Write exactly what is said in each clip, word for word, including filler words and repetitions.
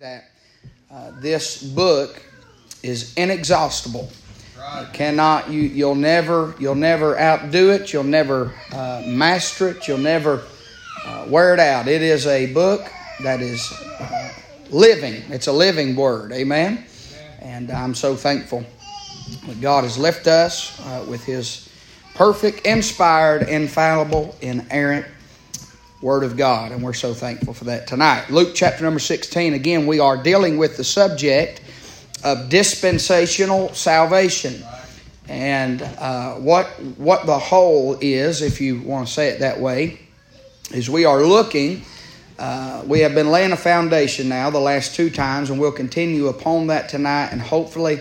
That uh, this book is inexhaustible. Right. You cannot you you'll never you'll never outdo it. You'll never uh, master it. You'll never uh, wear it out. It is a book that is uh, living. It's a living word. Amen. Amen. And I'm so thankful that God has left us uh, with His perfect, inspired, infallible, inerrant Word of God, and we're so thankful for that tonight. Luke chapter number sixteen, again, we are dealing with the subject of dispensational salvation and uh, what what the whole is, if you want to say it that way, is we are looking, uh, we have been laying a foundation now the last two times, and we'll continue upon that tonight and hopefully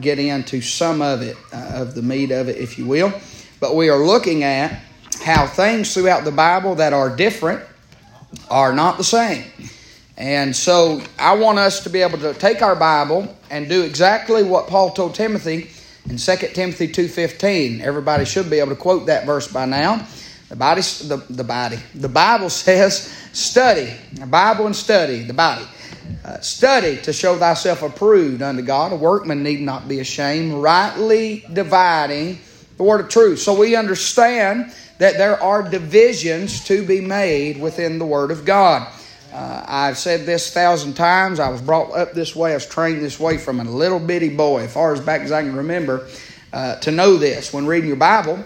get into some of it, uh, of the meat of it, if you will. But we are looking at how things throughout the Bible that are different are not the same. And so I want us to be able to take our Bible and do exactly what Paul told Timothy in Second Timothy two fifteen. Everybody should be able to quote that verse by now. The body, the, the body, the Bible says, study, the Bible and study, the body. Uh, study to show thyself approved unto God. A workman need not be ashamed, rightly dividing the word of truth. So we understand that there are divisions to be made within the Word of God. Uh, I've said this a thousand times. I was brought up this way. I was trained this way from a little bitty boy, as far as back as I can remember, uh, to know this. When reading your Bible,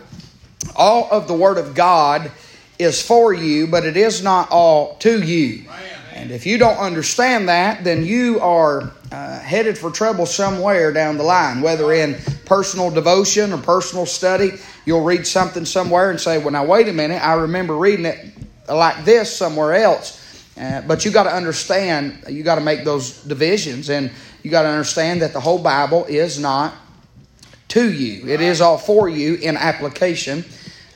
all of the Word of God is for you, but it is not all to you. And if you don't understand that, then you are uh, headed for trouble somewhere down the line, whether in personal devotion or personal study. You'll read something somewhere and say, well, now, wait a minute. I remember reading it like this somewhere else. Uh, but you got to understand, you got to make those divisions. And you got to understand that the whole Bible is not to you. It is all for you in application.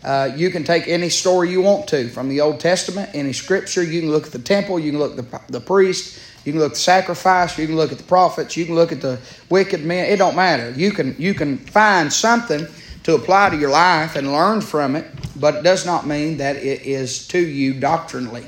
Uh, you can take any story you want to from the Old Testament, any scripture. You can look at the temple. You can look at the, the priest. You can look at the sacrifice. You can look at the prophets. You can look at the wicked men. It don't matter. You can you can find something to apply to your life and learn from it, but it does not mean that it is to you doctrinally.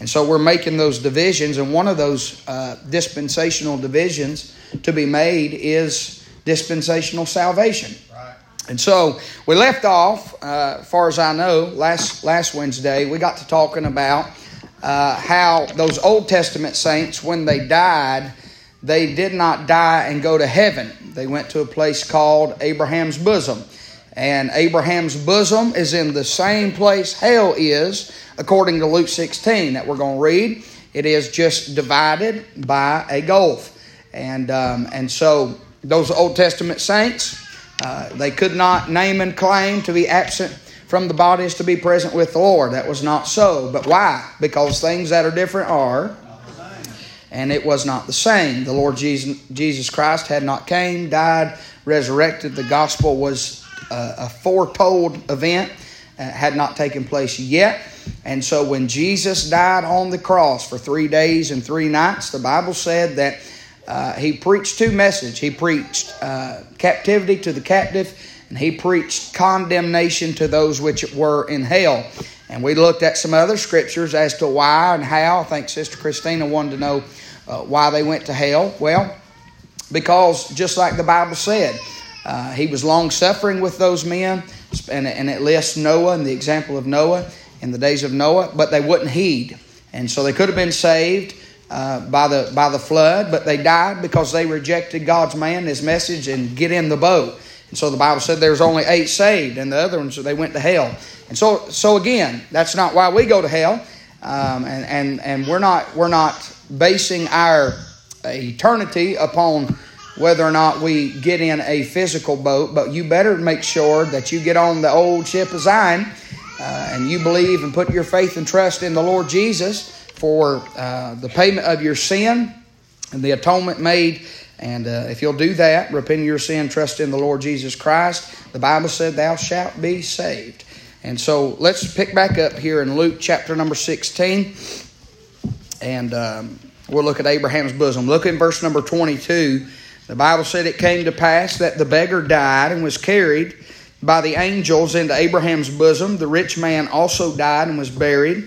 And so we're making those divisions, and one of those uh, dispensational divisions to be made is dispensational salvation. Right. And so we left off, uh, as far as I know, last last Wednesday, we got to talking about uh, how those Old Testament saints, when they died, they did not die and go to heaven. They went to a place called Abraham's bosom. And Abraham's bosom is in the same place hell is, according to Luke sixteen that we're going to read. It is just divided by a gulf. And um, and so those Old Testament saints, Uh, they could not name and claim to be absent from the body is to be present with the Lord. That was not so. But why? Because things that are different are, and it was not the same. The Lord Jesus, Jesus Christ had not came, died, resurrected. The gospel was uh, a foretold event, uh, had not taken place yet. And so when Jesus died on the cross for three days and three nights, the Bible said that Uh, he preached two messages. He preached uh, captivity to the captive, and he preached condemnation to those which were in hell. And we looked at some other scriptures as to why and how. I think Sister Christina wanted to know uh, why they went to hell. Well, because just like the Bible said, uh, he was long-suffering with those men, and, and it lists Noah and the example of Noah in the days of Noah, but they wouldn't heed. And so they could have been saved Uh, by the by the flood, but they died because they rejected God's man, His message, and get in the boat. And so the Bible said there's only eight saved, and the other ones, they went to hell. And so so again, that's not why we go to hell, um, and and and we're not we're not basing our eternity upon whether or not we get in a physical boat. But you better make sure that you get on the old ship of Zion, uh, and you believe and put your faith and trust in the Lord Jesus for uh, the payment of your sin and the atonement made. And uh, if you'll do that, repent of your sin, trust in the Lord Jesus Christ, the Bible said, thou shalt be saved. And so let's pick back up here in Luke chapter number sixteen. And um, we'll look at Abraham's bosom. Look in verse number twenty-two. The Bible said, it came to pass that the beggar died and was carried by the angels into Abraham's bosom. The rich man also died and was buried.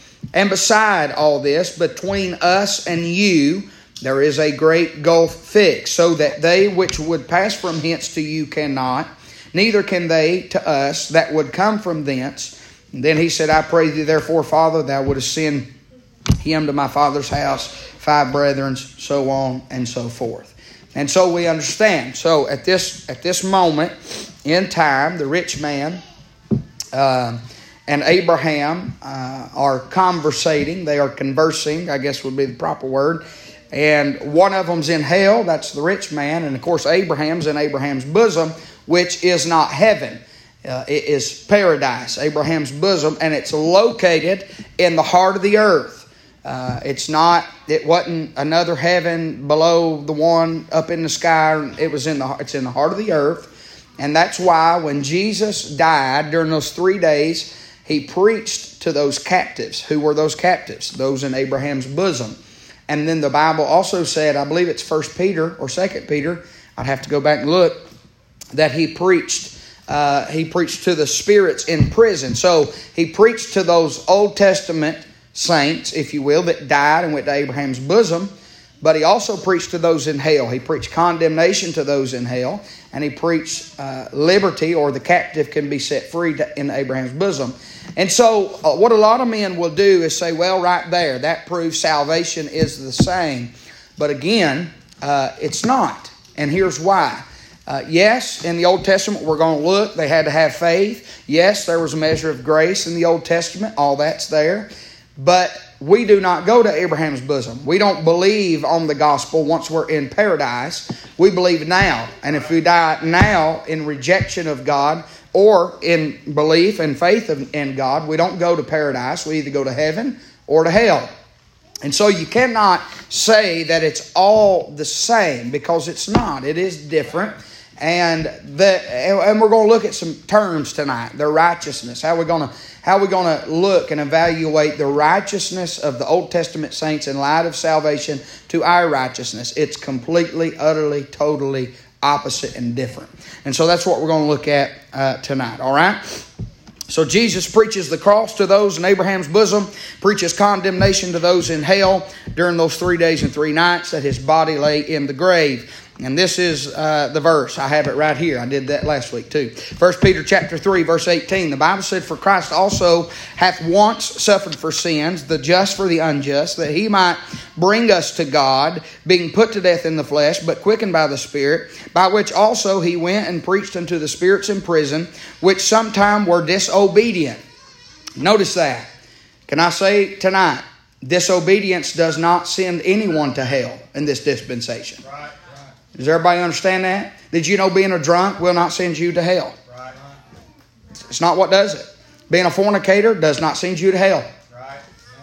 And beside all this, between us and you, there is a great gulf fixed, so that they which would pass from hence to you cannot, neither can they to us that would come from thence. And then he said, I pray thee therefore, Father, thou wouldest send him to my father's house, five brethren, so on and so forth. And so we understand. So at this at this moment in time, the rich man uh, and Abraham uh, are conversating. They are conversing, I guess would be the proper word. And one of them's in hell, that's the rich man. And, of course, Abraham's in Abraham's bosom, which is not heaven. Uh, it is paradise, Abraham's bosom, and it's located in the heart of the earth. Uh, it's not, it wasn't another heaven below the one up in the sky. It was in the, it's in the heart of the earth. And that's why when Jesus died during those three days, he preached to those captives. Who were those captives? Those in Abraham's bosom. And then the Bible also said, I believe it's First Peter or Second Peter. I'd have to go back and look, that he preached Uh, he preached to the spirits in prison. So he preached to those Old Testament saints, if you will, that died and went to Abraham's bosom. But he also preached to those in hell. He preached condemnation to those in hell. And he preached uh, liberty, or the captive can be set free to, in Abraham's bosom. And so uh, what a lot of men will do is say, well, right there, that proves salvation is the same. But again, uh, it's not. And here's why. Uh, yes, in the Old Testament, we're going to look. They had to have faith. Yes, there was a measure of grace in the Old Testament. All that's there. But we do not go to Abraham's bosom. We don't believe on the gospel once we're in paradise. We believe now. And if we die now in rejection of God or in belief and faith in God, we don't go to paradise. We either go to heaven or to hell. And so you cannot say that it's all the same, because it's not. It is different. And the, and we're going to look at some terms tonight. Their righteousness. How we're going to how we're going to look and evaluate the righteousness of the Old Testament saints in light of salvation to our righteousness. It's completely, utterly, totally opposite and different. And so that's what we're going to look at uh, tonight. All right. So Jesus preaches the cross to those in Abraham's bosom, preaches condemnation to those in hell during those three days and three nights that his body lay in the grave. And this is uh, the verse. I have it right here. I did that last week too. First Peter chapter three, verse eighteen. The Bible said, For Christ also hath once suffered for sins, the just for the unjust, that he might bring us to God, being put to death in the flesh, but quickened by the Spirit, by which also he went and preached unto the spirits in prison, which sometime were disobedient. Notice that. Can I say tonight, disobedience does not send anyone to hell in this dispensation. Right. Does everybody understand that? Did you know being a drunk will not send you to hell? Right. It's not what does it. Being a fornicator does not send you to hell. Right.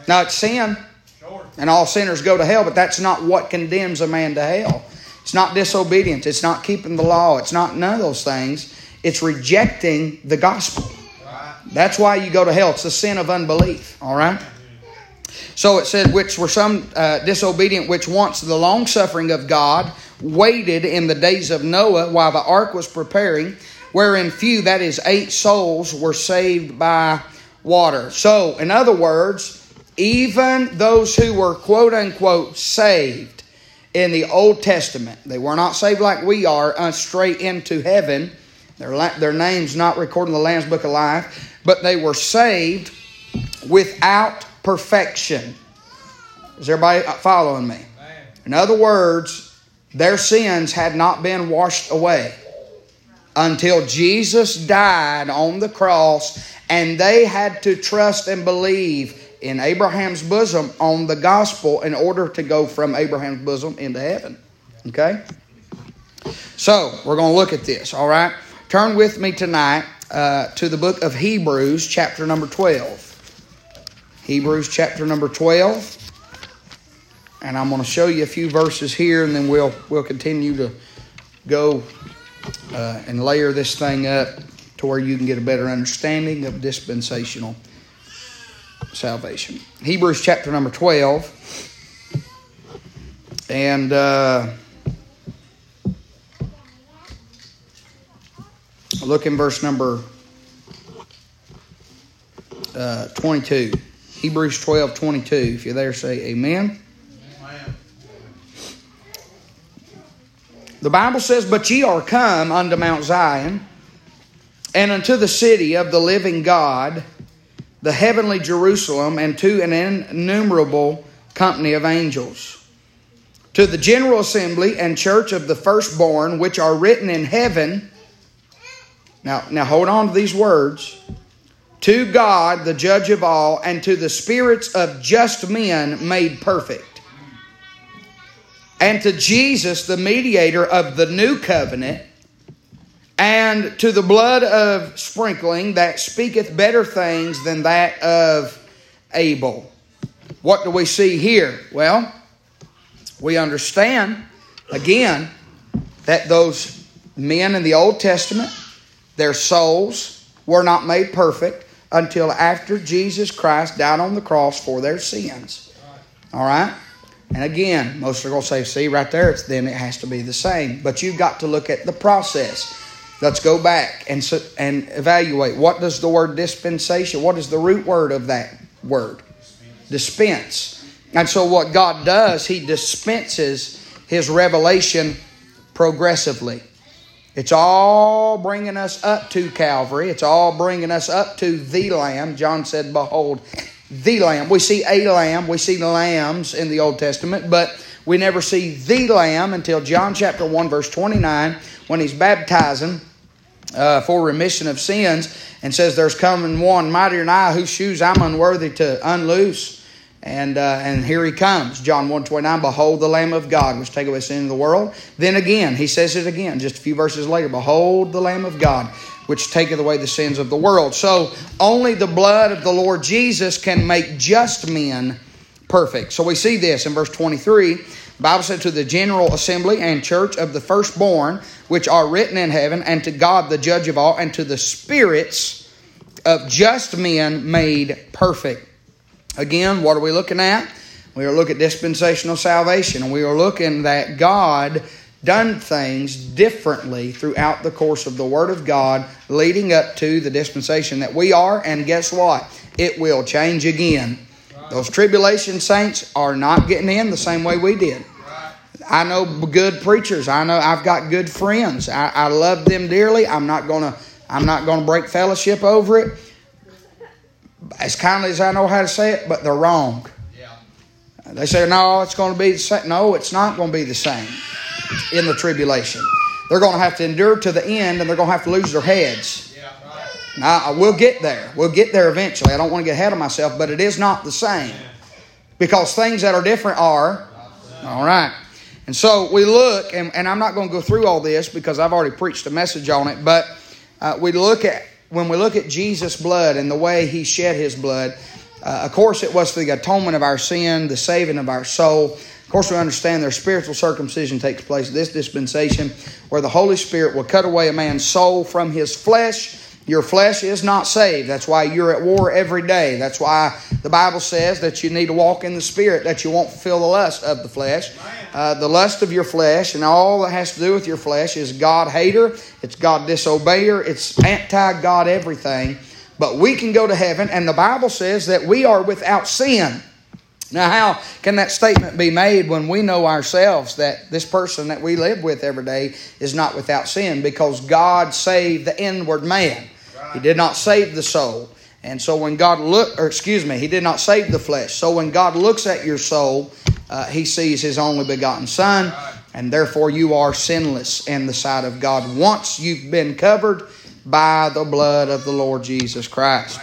Now, it's sin, sure, and all sinners go to hell, but that's not what condemns a man to hell. It's not disobedience. It's not keeping the law. It's not none of those things. It's rejecting the gospel. Right. That's why you go to hell. It's the sin of unbelief, all right? So it said, which were some uh, disobedient, which once the long-suffering of God waited in the days of Noah while the ark was preparing, wherein few, that is eight souls, were saved by water. So, in other words, even those who were quote-unquote saved in the Old Testament, they were not saved like we are, uh, straight into heaven. Their, their name's not recorded in the Lamb's Book of Life, but they were saved without perfection. Is everybody following me? In other words, their sins had not been washed away until Jesus died on the cross, and they had to trust and believe in Abraham's bosom on the gospel in order to go from Abraham's bosom into heaven. Okay? So, we're going to look at this, all right? Turn with me tonight uh, to the book of Hebrews, chapter number twelve. Hebrews chapter number twelve. And I'm going to show you a few verses here, and then we'll we'll continue to go uh, and layer this thing up to where you can get a better understanding of dispensational salvation. Hebrews chapter number twelve. And uh, look in verse number uh, twenty-two. Hebrews twelve, twenty-two. If you're there, say amen. Amen. The Bible says, "But ye are come unto Mount Zion, and unto the city of the living God, the heavenly Jerusalem, and to an innumerable company of angels, to the general assembly and church of the firstborn, which are written in heaven." Now, now hold on to these words. "To God, the judge of all, and to the spirits of just men made perfect, and to Jesus, the mediator of the new covenant, and to the blood of sprinkling that speaketh better things than that of Abel." What do we see here? Well, we understand, again, that those men in the Old Testament, their souls were not made perfect until after Jesus Christ died on the cross for their sins. All right? And again, most are going to say, see, right there, it's, then it has to be the same. But you've got to look at the process. Let's go back and, and evaluate. What does the word dispensation, what is the root word of that word? Dispense. And so what God does, He dispenses His revelation progressively. It's all bringing us up to Calvary. It's all bringing us up to the Lamb. John said, "Behold, the Lamb." We see a lamb. We see lambs in the Old Testament, but we never see the Lamb until John chapter one, verse twenty-nine, when He's baptizing uh, for remission of sins and says, "There's coming one mightier than I, whose shoes I'm unworthy to unloose." And uh, and here He comes, John one twenty-nine, "Behold the Lamb of God, which taketh away the sin of the world." Then again, He says it again just a few verses later, "Behold the Lamb of God, which taketh away the sins of the world." So only the blood of the Lord Jesus can make just men perfect. So we see this in verse twenty-three. The Bible said, "To the general assembly and church of the firstborn, which are written in heaven, and to God the judge of all, and to the spirits of just men made perfect." Again, what are we looking at? We are looking at dispensational salvation. And we are looking that God done things differently throughout the course of the Word of God leading up to the dispensation that we are. And guess what? It will change again. Those tribulation saints are not getting in the same way we did. I know good preachers. I know I've got good friends. I, I love them dearly. I'm not gonna I'm not gonna break fellowship over it. As kindly as I know how to say it, but they're wrong. Yeah. They say, no, it's going to be the same. No, it's not going to be the same in the tribulation. They're going to have to endure to the end, and they're going to have to lose their heads. Yeah, right. Now, we'll get there. We'll get there eventually. I don't want to get ahead of myself, but it is not the same. Yeah. Because things that are different are, all right. And so we look, and, and I'm not going to go through all this because I've already preached a message on it, but uh, we look at, when we look at Jesus' blood and the way He shed His blood, uh, of course it was for the atonement of our sin, the saving of our soul. Of course we understand their spiritual circumcision takes place in this dispensation where the Holy Spirit will cut away a man's soul from his flesh. Your flesh is not saved. That's why you're at war every day. That's why the Bible says that you need to walk in the Spirit, that you won't fulfill the lust of the flesh. Uh, the lust of your flesh and all that has to do with your flesh is God-hater. It's God-disobeyer. It's anti-God everything. But we can go to heaven, and the Bible says that we are without sin. Now, how can that statement be made when we know ourselves that this person that we live with every day is not without sin? Because God saved the inward man. He did not save the soul. And so when God look, or excuse me, He did not save the flesh. So when God looks at your soul, uh, He sees His only begotten Son, and therefore you are sinless in the sight of God once you've been covered by the blood of the Lord Jesus Christ.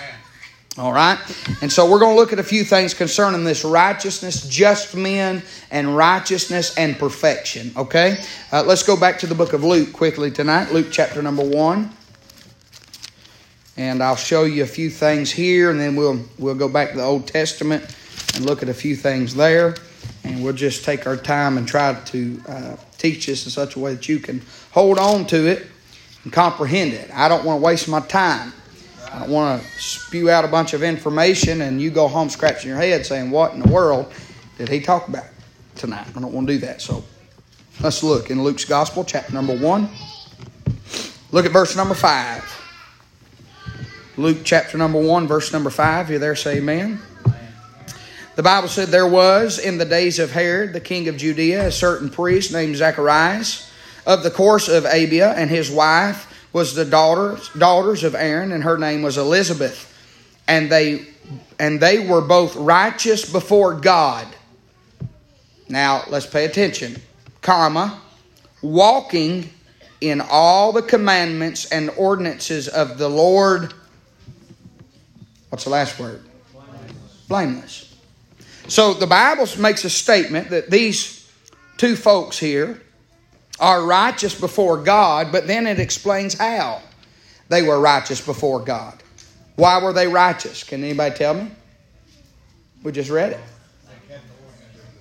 All right? And so we're going to look at a few things concerning this righteousness, just men, and righteousness and perfection. Okay? Uh, let's go back to the book of Luke quickly tonight. Luke chapter number one. And I'll show you a few things here, and then we'll we'll go back to the Old Testament and look at a few things there. And we'll just take our time and try to uh, teach this in such a way that you can hold on to it and comprehend it. I don't want to waste my time. I don't want to spew out a bunch of information and you go home scratching your head saying, what in the world did he talk about tonight? I don't want to do that. So let's look in Luke's Gospel, chapter number one. Look at verse number five. Luke chapter number one, verse number five. You there, say amen. The Bible said, there was in the days of Herod, the king of Judea, a certain priest named Zacharias, of the course of Abia, and his wife was the daughter, daughters of Aaron, and her name was Elizabeth. And they, and they were both righteous before God. Now, let's pay attention. Comma, walking in all the commandments and ordinances of the Lord. What's the last word? Blameless. Blameless. So the Bible makes a statement that these two folks here are righteous before God, but then it explains how they were righteous before God. Why were they righteous? Can anybody tell me? We just read it.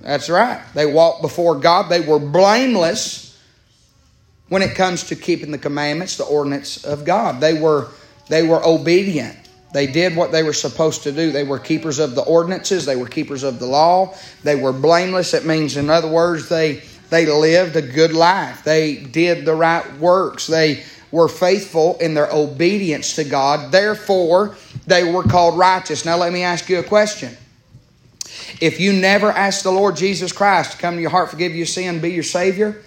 That's right. They walked before God. They were blameless when it comes to keeping the commandments, the ordinance of God. They were, they were obedient. They did what they were supposed to do. They were keepers of the ordinances. They were keepers of the law. They were blameless. It means, in other words, they, they lived a good life. They did the right works. They were faithful in their obedience to God. Therefore, they were called righteous. Now, let me ask you a question. If you never asked the Lord Jesus Christ to come to your heart, forgive your sin, be your Savior,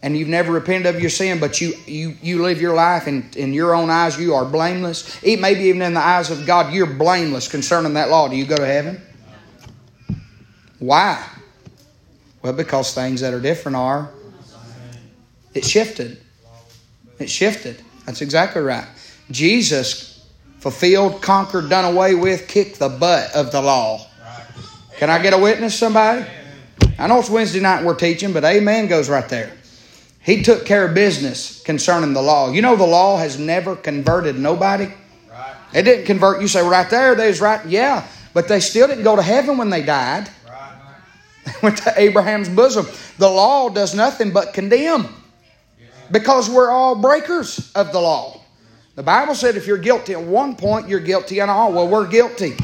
and you've never repented of your sin, but you you, you live your life and in your own eyes you are blameless. It, maybe even in the eyes of God, you're blameless concerning that law. Do you go to heaven? Why? Well, because things that are different are. It shifted. It shifted. That's exactly right. Jesus fulfilled, conquered, done away with, kicked the butt of the law. Can I get a witness, somebody? I know it's Wednesday night and we're teaching, but amen goes right there. He took care of business concerning the law. You know the law has never converted nobody. Right. It didn't convert. You say, well, right there, they was right. Yeah, but they still didn't go to heaven when they died. Right. They went to Abraham's bosom. The law does nothing but condemn, yeah, because we're all breakers of the law. The Bible said if you're guilty at one point, you're guilty in all. Well, we're guilty.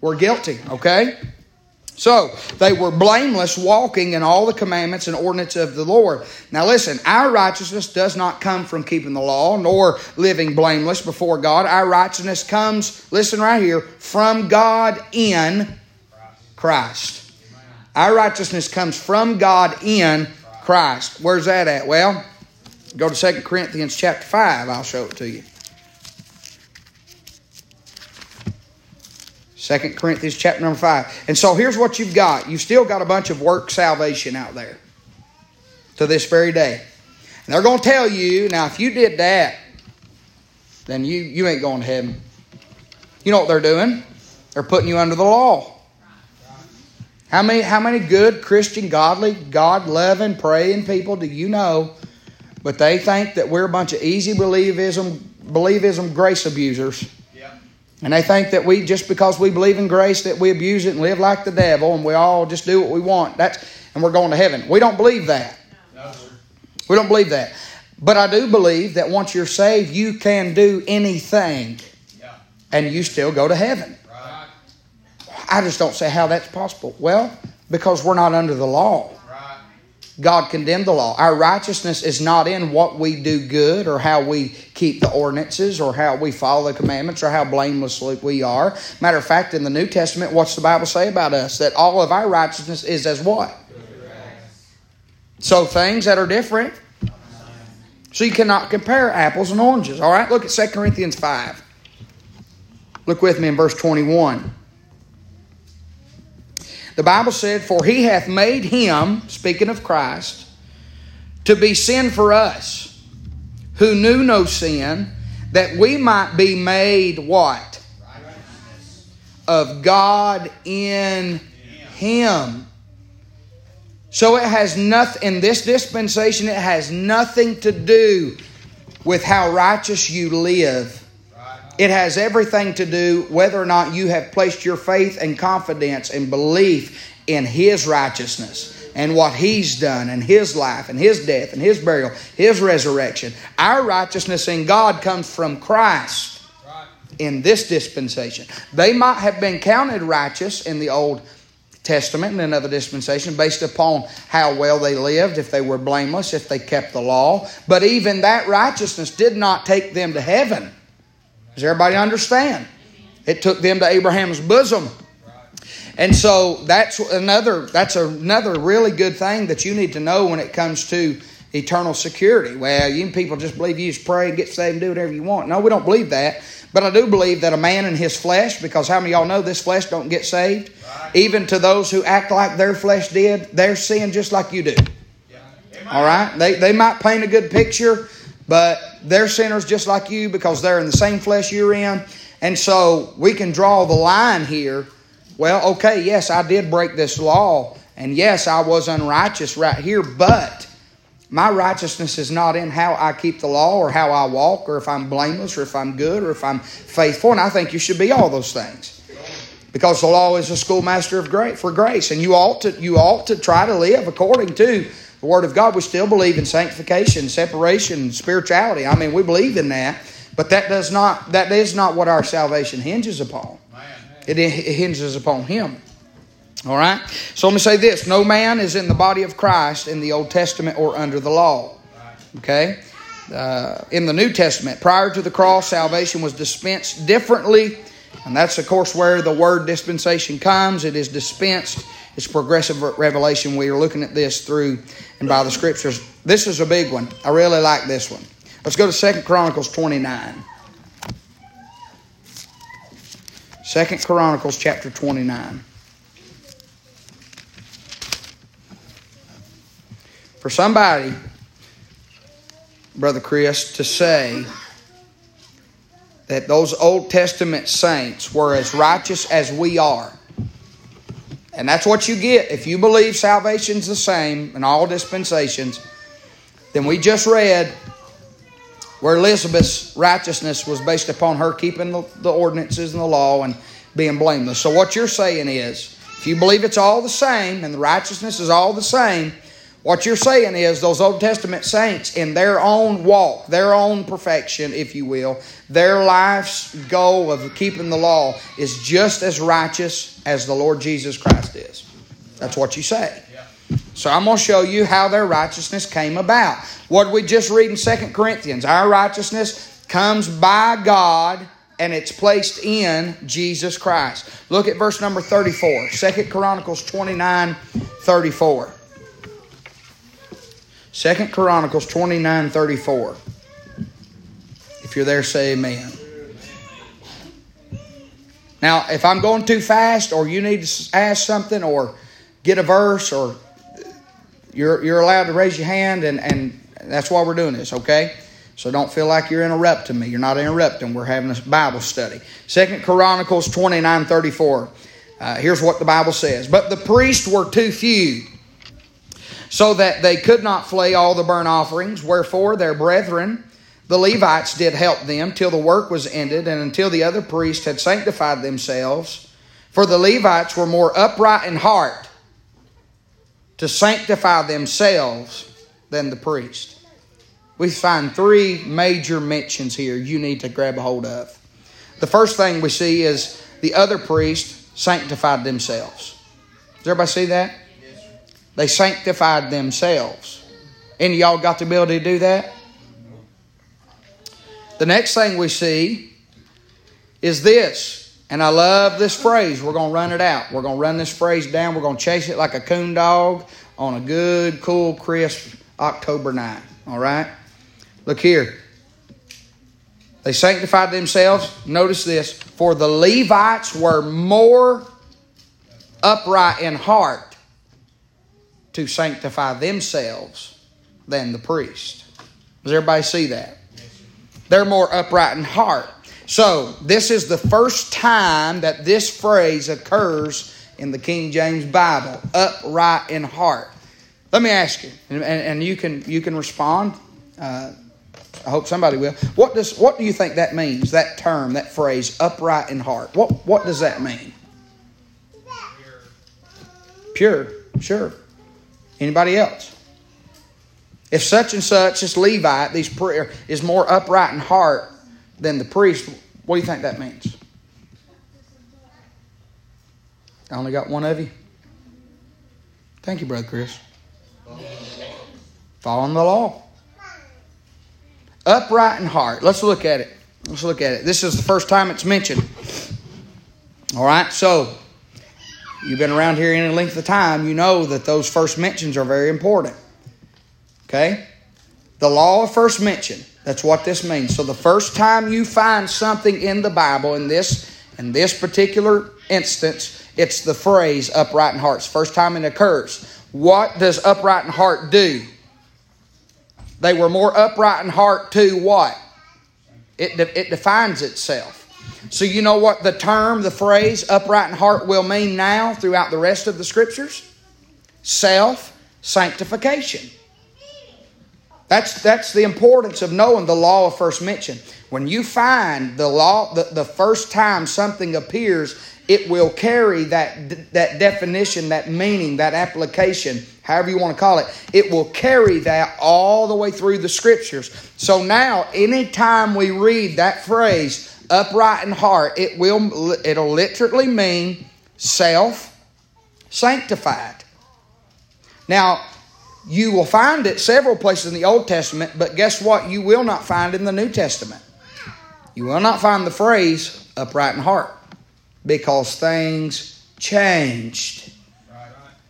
We're guilty, okay? So, they were blameless, walking in all the commandments and ordinances of the Lord. Now listen, our righteousness does not come from keeping the law, nor living blameless before God. Our righteousness comes, listen right here, from God in Christ. Our righteousness comes from God in Christ. Where's that at? Well, go to Second Corinthians chapter five. I'll show it to you. Second Corinthians chapter number five. And so here's what you've got. You've still got a bunch of work salvation out there to this very day. And they're going to tell you, now if you did that, then you, you ain't going to heaven. You know what they're doing? They're putting you under the law. How many, how many good, Christian, godly, God-loving, praying people do you know, but they think that we're a bunch of easy believism, believism grace abusers? And they think that we, just because we believe in grace, that we abuse it and live like the devil and we all just do what we want. That's, and we're going to heaven. We don't believe that. No, sir. We don't believe that. But I do believe that once you're saved, you can do anything, yeah, and you still go to heaven. Right. I just don't see how that's possible. Well, because we're not under the law. Right. God condemned the law. Our righteousness is not in what we do good or how we keep the ordinances or how we follow the commandments or how blameless we are. Matter of fact, in the New Testament, what's the Bible say about us? That all of our righteousness is as what? So things that are different. So you cannot compare apples and oranges. All right, look at Second Corinthians five. Look with me in verse twenty-one. The Bible said, for he hath made him, speaking of Christ, to be sin for us, who knew no sin, that we might be made what? Righteousness of God in him. So it has nothing, in this dispensation, it has nothing to do with how righteous you live. It has everything to do whether or not you have placed your faith and confidence and belief in His righteousness and what He's done in His life and His death and His burial, His resurrection. Our righteousness in God comes from Christ in this dispensation. They might have been counted righteous in the Old Testament and in other dispensations based upon how well they lived, if they were blameless, if they kept the law. But even that righteousness did not take them to heaven. Does everybody understand? It took them to Abraham's bosom. And so that's another that's another really good thing that you need to know when it comes to eternal security. Well, you people just believe you just pray and get saved and do whatever you want. No, we don't believe that. But I do believe that a man in his flesh, because how many of y'all know this flesh don't get saved? Right. Even to those who act like their flesh did, they're sin just like you do. Yeah. All right? They, they might paint a good picture, but they're sinners just like you because they're in the same flesh you're in. And so we can draw the line here. Well, okay, yes, I did break this law, and yes, I was unrighteous right here, but my righteousness is not in how I keep the law or how I walk or if I'm blameless or if I'm good or if I'm faithful, and I think you should be all those things because the law is a schoolmaster of grace, for grace, and you ought to you ought to try to live according to the Word of God. We still believe in sanctification, separation, spirituality. I mean, we believe in that, but that does not that is not what our salvation hinges upon. It hinges upon Him. All right? So let me say this. No man is in the body of Christ in the Old Testament or under the law. Okay? Uh, in the New Testament, prior to the cross, salvation was dispensed differently. And that's, of course, where the word dispensation comes. It is dispensed. It's progressive revelation. We are looking at this through and by the Scriptures. This is a big one. I really like this one. Let's go to Second Chronicles twenty-nine. Second Chronicles chapter twenty-nine. For somebody, Brother Chris, to say that those Old Testament saints were as righteous as we are. And that's what you get. If you believe salvation's the same in all dispensations, then we just read where Elizabeth's righteousness was based upon her keeping the, the ordinances and the law and being blameless. So what you're saying is, if you believe it's all the same and the righteousness is all the same, what you're saying is those Old Testament saints in their own walk, their own perfection, if you will, their life's goal of keeping the law is just as righteous as the Lord Jesus Christ is. That's what you say. So I'm going to show you how their righteousness came about. What we just read in Second Corinthians, our righteousness comes by God and it's placed in Jesus Christ. Look at verse number thirty-four, Second Chronicles twenty-nine, thirty-four. Second Chronicles twenty-nine, thirty-four. If you're there, say amen. Now, if I'm going too fast or you need to ask something or get a verse or You're you're allowed to raise your hand, and, and that's why we're doing this, okay? So don't feel like you're interrupting me. You're not interrupting. We're having a Bible study. Second Chronicles twenty-nine, thirty-four. Uh, here's what the Bible says. But the priests were too few, so that they could not flay all the burnt offerings. Wherefore their brethren, the Levites, did help them till the work was ended, and until the other priests had sanctified themselves. For the Levites were more upright in heart, to sanctify themselves than the priest. We find three major mentions here you need to grab a hold of. The first thing we see is the other priests sanctified themselves. Does everybody see that? Yes, sir. They sanctified themselves. Any of y'all got the ability to do that? The next thing we see is this. And I love this phrase. We're going to run it out. We're going to run this phrase down. We're going to chase it like a coon dog on a good, cool, crisp October night. All right? Look here. They sanctified themselves. Notice this. For the Levites were more upright in heart to sanctify themselves than the priest. Does everybody see that? They're more upright in heart. So, this is the first time that this phrase occurs in the King James Bible, upright in heart. Let me ask you, and, and you can you can respond. Uh, I hope somebody will. What does what do you think that means, that term, that phrase, upright in heart? What what does that mean? pure, sure. Anybody else? If such and such is Levite, these prayer is more upright in heart than the priest, what do you think that means? I only got one of you. Thank you, Brother Chris. Following the law. Upright in heart. Let's look at it. Let's look at it. This is the first time it's mentioned. All right, so you've been around here any length of time, you know that those first mentions are very important. Okay? The law of first mention. That's what this means. So the first time you find something in the Bible, in this in this particular instance, it's the phrase upright in heart. It's the first time it occurs. What does upright in heart do? They were more upright in heart to what? It, de- it defines itself. So you know what the term, the phrase, upright in heart will mean now throughout the rest of the Scriptures? Self-sanctification. That's, that's the importance of knowing the law of first mention. When you find the law, the, the first time something appears, it will carry that, that definition, that meaning, that application, however you want to call it. It will carry that all the way through the Scriptures. So now, anytime we read that phrase, upright in heart, it will, it'll literally mean self-sanctified. Now, you will find it several places in the Old Testament, but guess what? You will not find it in the New Testament. You will not find the phrase upright in heart because things changed.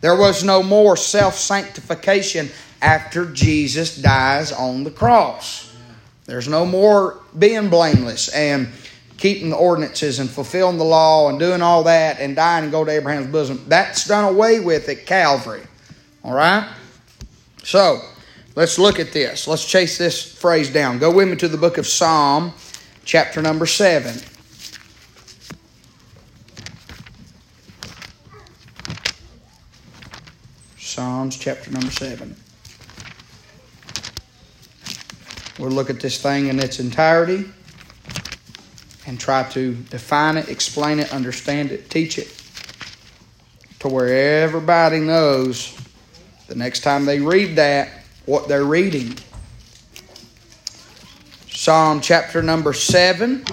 There was no more self-sanctification after Jesus dies on the cross. There's no more being blameless and keeping the ordinances and fulfilling the law and doing all that and dying and go to Abraham's bosom. That's done away with at Calvary. All right? So, let's look at this. Let's chase this phrase down. Go with me to the book of Psalm, chapter number seven. Psalms, chapter number seven. We'll look at this thing in its entirety and try to define it, explain it, understand it, teach it to where everybody knows the next time they read that, what they're reading. Psalm chapter number seven.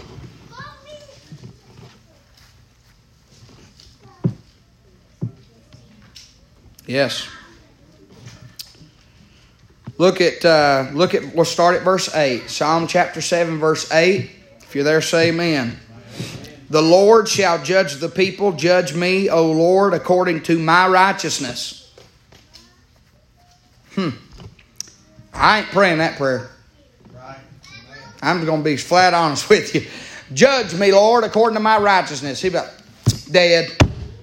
Yes. Look at, uh, look at. We'll start at verse eight. Psalm chapter seven, verse eight. If you're there, say amen. The Lord shall judge the people. Judge me, O Lord, according to my righteousness. Hmm. I ain't praying that prayer. I'm going to be flat honest with you. Judge me, Lord, according to my righteousness. He about dead,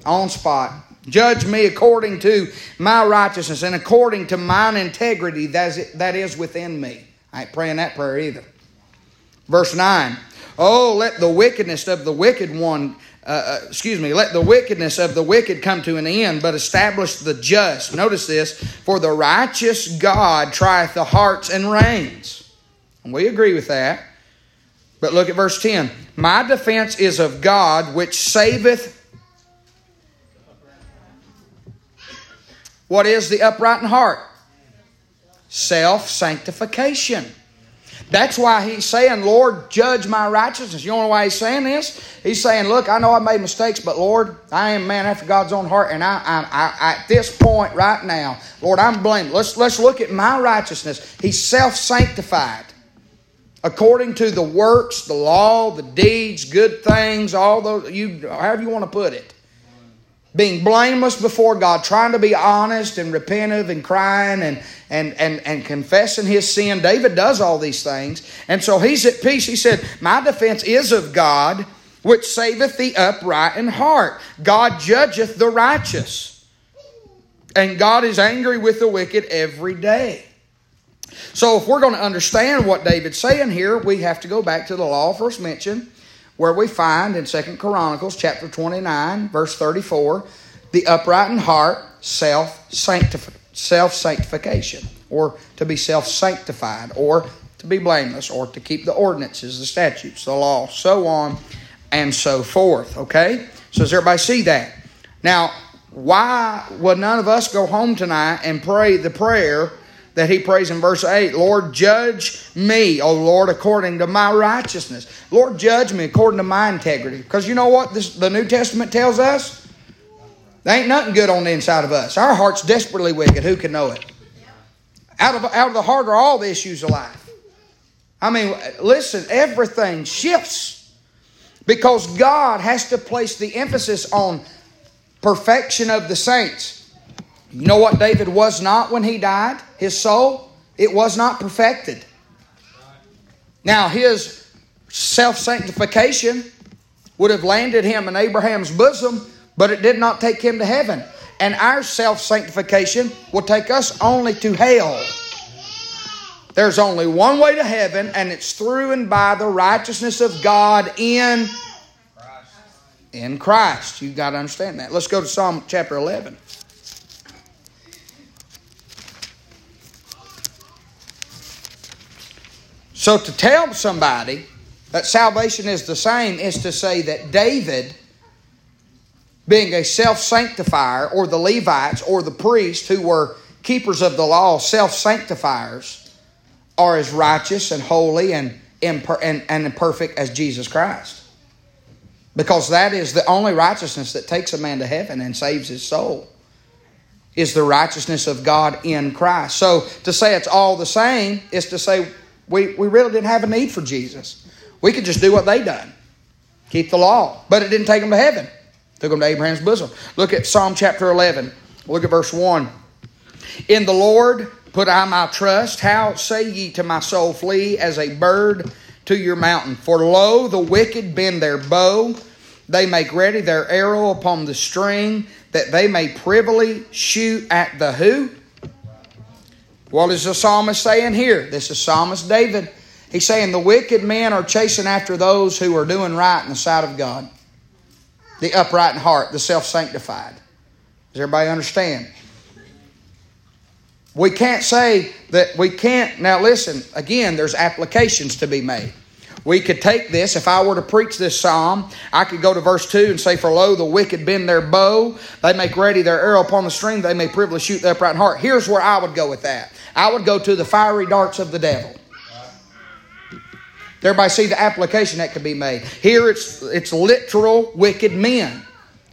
on spot. Judge me according to my righteousness and according to mine integrity that is within me. I ain't praying that prayer either. Verse nine. Oh, let the wickedness of the wicked one... Uh, excuse me, let the wickedness of the wicked come to an end, but establish the just. Notice this, for the righteous God trieth the hearts and reins. And we agree with that. But look at verse ten. My defense is of God, which saveth. What is the upright in heart? Self-sanctification. That's why he's saying, Lord, judge my righteousness. You know why he's saying this? He's saying, look, I know I made mistakes, but Lord, I am a man after God's own heart, and I, I, I, at this point right now, Lord, I'm blameless. Let's, let's look at my righteousness. He's self-sanctified according to the works, the law, the deeds, good things, all those, you, however you want to put it. Being blameless before God, trying to be honest and repentive and crying and, and, and, and confessing his sin. David does all these things. And so he's at peace. He said, my defense is of God, which saveth the upright in heart. God judgeth the righteous. And God is angry with the wicked every day. So if we're going to understand what David's saying here, we have to go back to the law first mentioned, where we find in Second Chronicles chapter twenty-nine, verse thirty-four, the upright in heart, self-sanctif- self-sanctification, or to be self-sanctified, or to be blameless, or to keep the ordinances, the statutes, the law, so on and so forth. Okay? So does everybody see that? Now, Why will none of us go home tonight and pray the prayer that he prays in verse eight? Lord, judge me, O Lord, according to my righteousness. Lord, judge me according to my integrity. Because you know what this, the New Testament tells us? There ain't nothing good on the inside of us. Our heart's desperately wicked. Who can know it? Out of, out of the heart are all the issues of life. I mean, listen, everything shifts because God has to place the emphasis on perfection of the saints. You know what David was not when he died? His soul, it was not perfected. Now, his self-sanctification would have landed him in Abraham's bosom, but it did not take him to heaven. And our self-sanctification will take us only to hell. There's only one way to heaven, and it's through and by the righteousness of God in Christ. In Christ. You've got to understand that. Let's go to Psalm chapter eleven. So to tell somebody that salvation is the same is to say that David, being a self-sanctifier, or the Levites, or the priests who were keepers of the law, self-sanctifiers, are as righteous and holy and, imper- and, and perfect as Jesus Christ. Because that is the only righteousness that takes a man to heaven and saves his soul, is the righteousness of God in Christ. So to say it's all the same is to say we, we really didn't have a need for Jesus. We could just do what they done, keep the law. But it didn't take them to heaven. It took them to Abraham's bosom. Look at Psalm chapter eleven. Look at verse one. In the Lord put I my trust. How say ye to my soul, flee as a bird to your mountain? For lo, the wicked bend their bow. They make ready their arrow upon the string, that they may privily shoot at the who? What is the psalmist saying here? This is Psalmist David. He's saying the wicked men are chasing after those who are doing right in the sight of God. The upright in heart, the self-sanctified. Does everybody understand? We can't say that we can't. Now listen, again, there's applications to be made. We could take this, if I were to preach this psalm, I could go to verse two and say, for lo, the wicked bend their bow. They make ready their arrow upon the string. They may privily shoot the upright in heart. Here's where I would go with that. I would go to the fiery darts of the devil. Everybody see the application that could be made. Here it's, it's literal wicked men.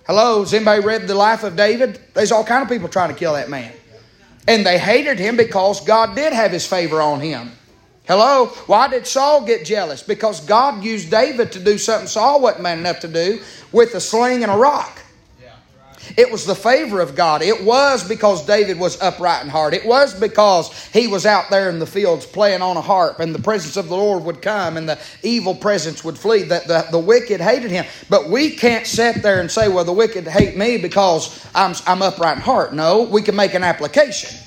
Hello, has anybody read the life of David? There's all kinds of people trying to kill that man. And they hated him because God did have his favor on him. Hello? Why did Saul get jealous? Because God used David to do something Saul wasn't man enough to do with a sling and a rock. Yeah, right. It was the favor of God. It was because David was upright in heart. It was because he was out there in the fields playing on a harp, and the presence of the Lord would come and the evil presence would flee. The, the, the wicked hated him. But we can't sit there and say, well, the wicked hate me because I'm, I'm upright in heart. No, we can make an application.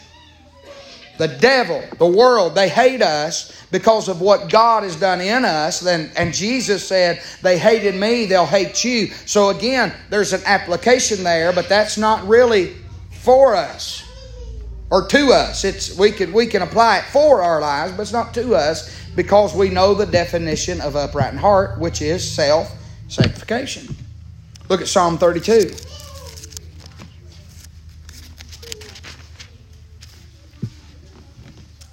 The devil, the world, they hate us because of what God has done in us. Then, and Jesus said, they hated me, they'll hate you. So again, there's an application there, but that's not really for us or to us. It's we can, we can apply it for our lives, but it's not to us because we know the definition of upright in heart, which is self-sanctification. Look at Psalm thirty-two.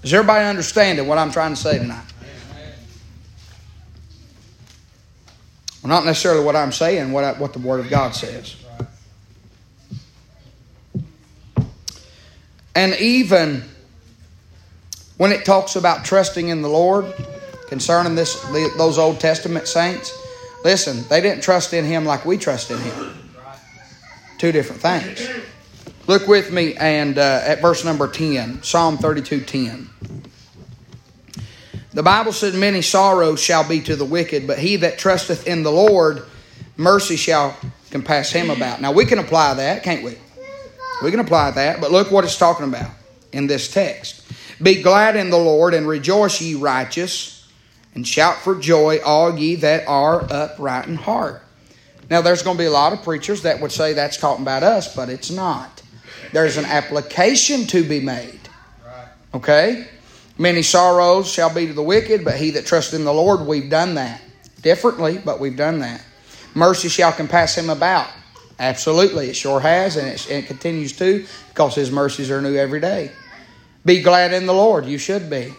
Is everybody understanding what I'm trying to say tonight? Well, not necessarily what I'm saying, what I, what the Word of God says. And even when it talks about trusting in the Lord concerning this those Old Testament saints, listen, they didn't trust in Him like we trust in Him. Two different things. Look with me and uh, at verse number ten, Psalm thirty-two ten. The Bible said, many sorrows shall be to the wicked, but he that trusteth in the Lord, mercy shall compass him about. Now we can apply that, can't we? We can apply that, but look what it's talking about in this text. Be glad in the Lord and rejoice, ye righteous, and shout for joy, all ye that are upright in heart. Now there's going to be a lot of preachers that would say that's talking about us, but it's not. There's an application to be made. Okay? Many sorrows shall be to the wicked, but he that trusts in the Lord, we've done that. Differently, but we've done that. Mercy shall compass him about. Absolutely, it sure has, and it, and it continues to, because His mercies are new every day. Be glad in the Lord, you should be.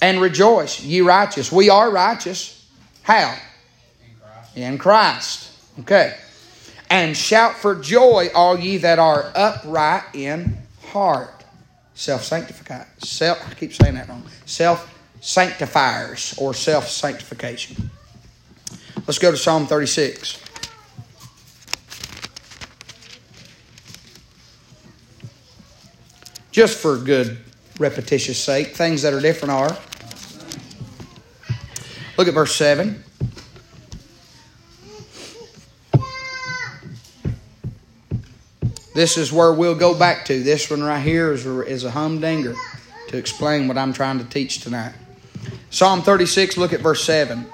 And rejoice, ye righteous. We are righteous. How? In Christ. In Christ. Okay. And shout for joy, all ye that are upright in heart. Self-sanctified. Self, I keep saying that wrong. Self-sanctifiers or self-sanctification. Let's go to Psalm thirty-six. Just for good repetitious sake, things that are different are. Look at verse seven. This is where we'll go back to. This one right here is a, is a humdinger to explain what I'm trying to teach tonight. Psalm thirty-six, look at verse seven.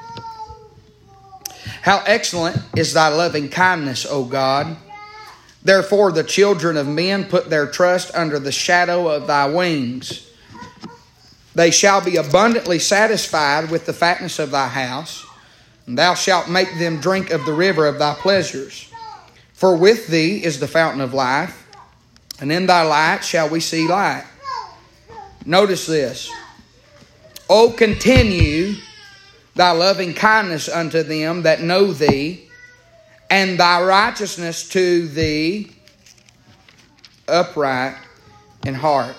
How excellent is thy loving kindness, O God. Therefore the children of men put their trust under the shadow of thy wings. They shall be abundantly satisfied with the fatness of thy house, and thou shalt make them drink of the river of thy pleasures. For with thee is the fountain of life, and in thy light shall we see light. Notice this. O continue thy loving kindness unto them that know thee, and thy righteousness to the upright in heart.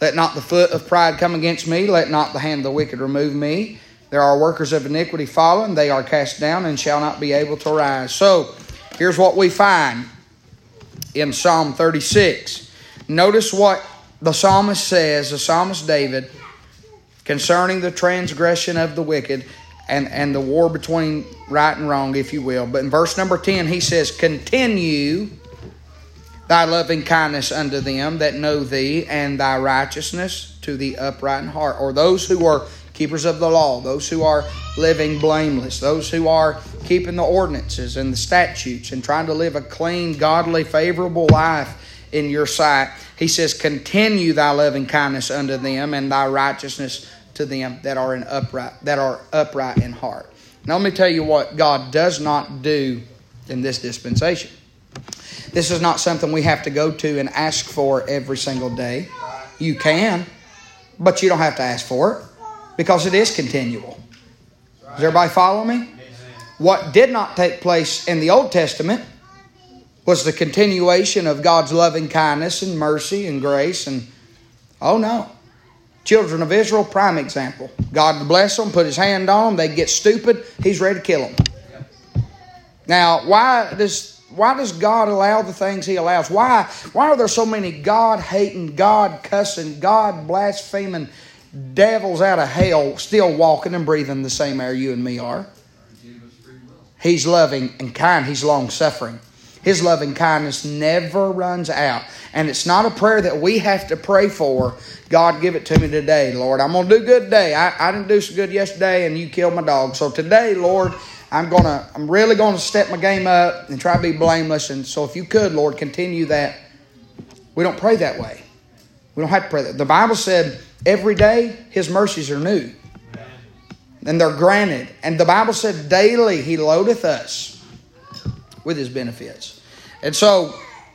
Let not the foot of pride come against me, let not the hand of the wicked remove me. There are workers of iniquity fallen, they are cast down and shall not be able to rise. So, here's what we find in Psalm thirty-six. Notice what the psalmist says, the psalmist David, concerning the transgression of the wicked and, and the war between right and wrong, if you will. But in verse number ten, he says, continue thy loving kindness unto them that know thee, and thy righteousness to the upright in heart, or those who are keepers of the law, those who are living blameless, those who are keeping the ordinances and the statutes and trying to live a clean, godly, favorable life in your sight. He says, continue thy loving kindness unto them and thy righteousness to them that are in upright, that are upright in heart. Now let me tell you what God does not do in this dispensation. This is not something we have to go to and ask for every single day. You can, but you don't have to ask for it, because it is continual. Does everybody follow me? Amen. What did not take place in the Old Testament was the continuation of God's loving kindness and mercy and grace. And oh no. Children of Israel, prime example. God would bless them, put His hand on them. They get stupid. He's ready to kill them. Now, why does, why does God allow the things He allows? Why, why are there so many God-hating, God-cussing, God-blaspheming devils out of hell still walking and breathing the same air you and me are? He's loving and kind. He's long-suffering. His loving kindness never runs out. And it's not a prayer that we have to pray for. God, give it to me today, Lord. I'm going to do good today. I, I didn't do so good yesterday, and you killed my dog. So today, Lord, I'm going to, I'm really going to step my game up and try to be blameless. And so if you could, Lord, continue that. We don't pray that way. We don't have to pray that. The Bible said, every day, His mercies are new. Amen. And they're granted. And the Bible said, daily He loadeth us with His benefits. And so,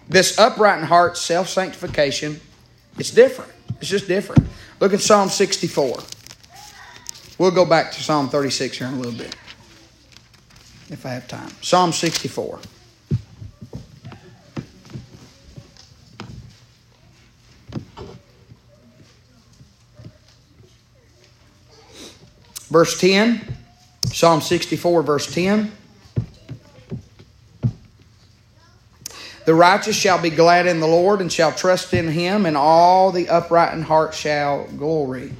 this upright in heart, self-sanctification, it's different. It's just different. Look at Psalm sixty-four. We'll go back to Psalm thirty-six here in a little bit, if I have time. Psalm sixty-four. Verse ten, Psalm sixty-four, verse ten. The righteous shall be glad in the Lord and shall trust in Him, and all the upright in heart shall glory.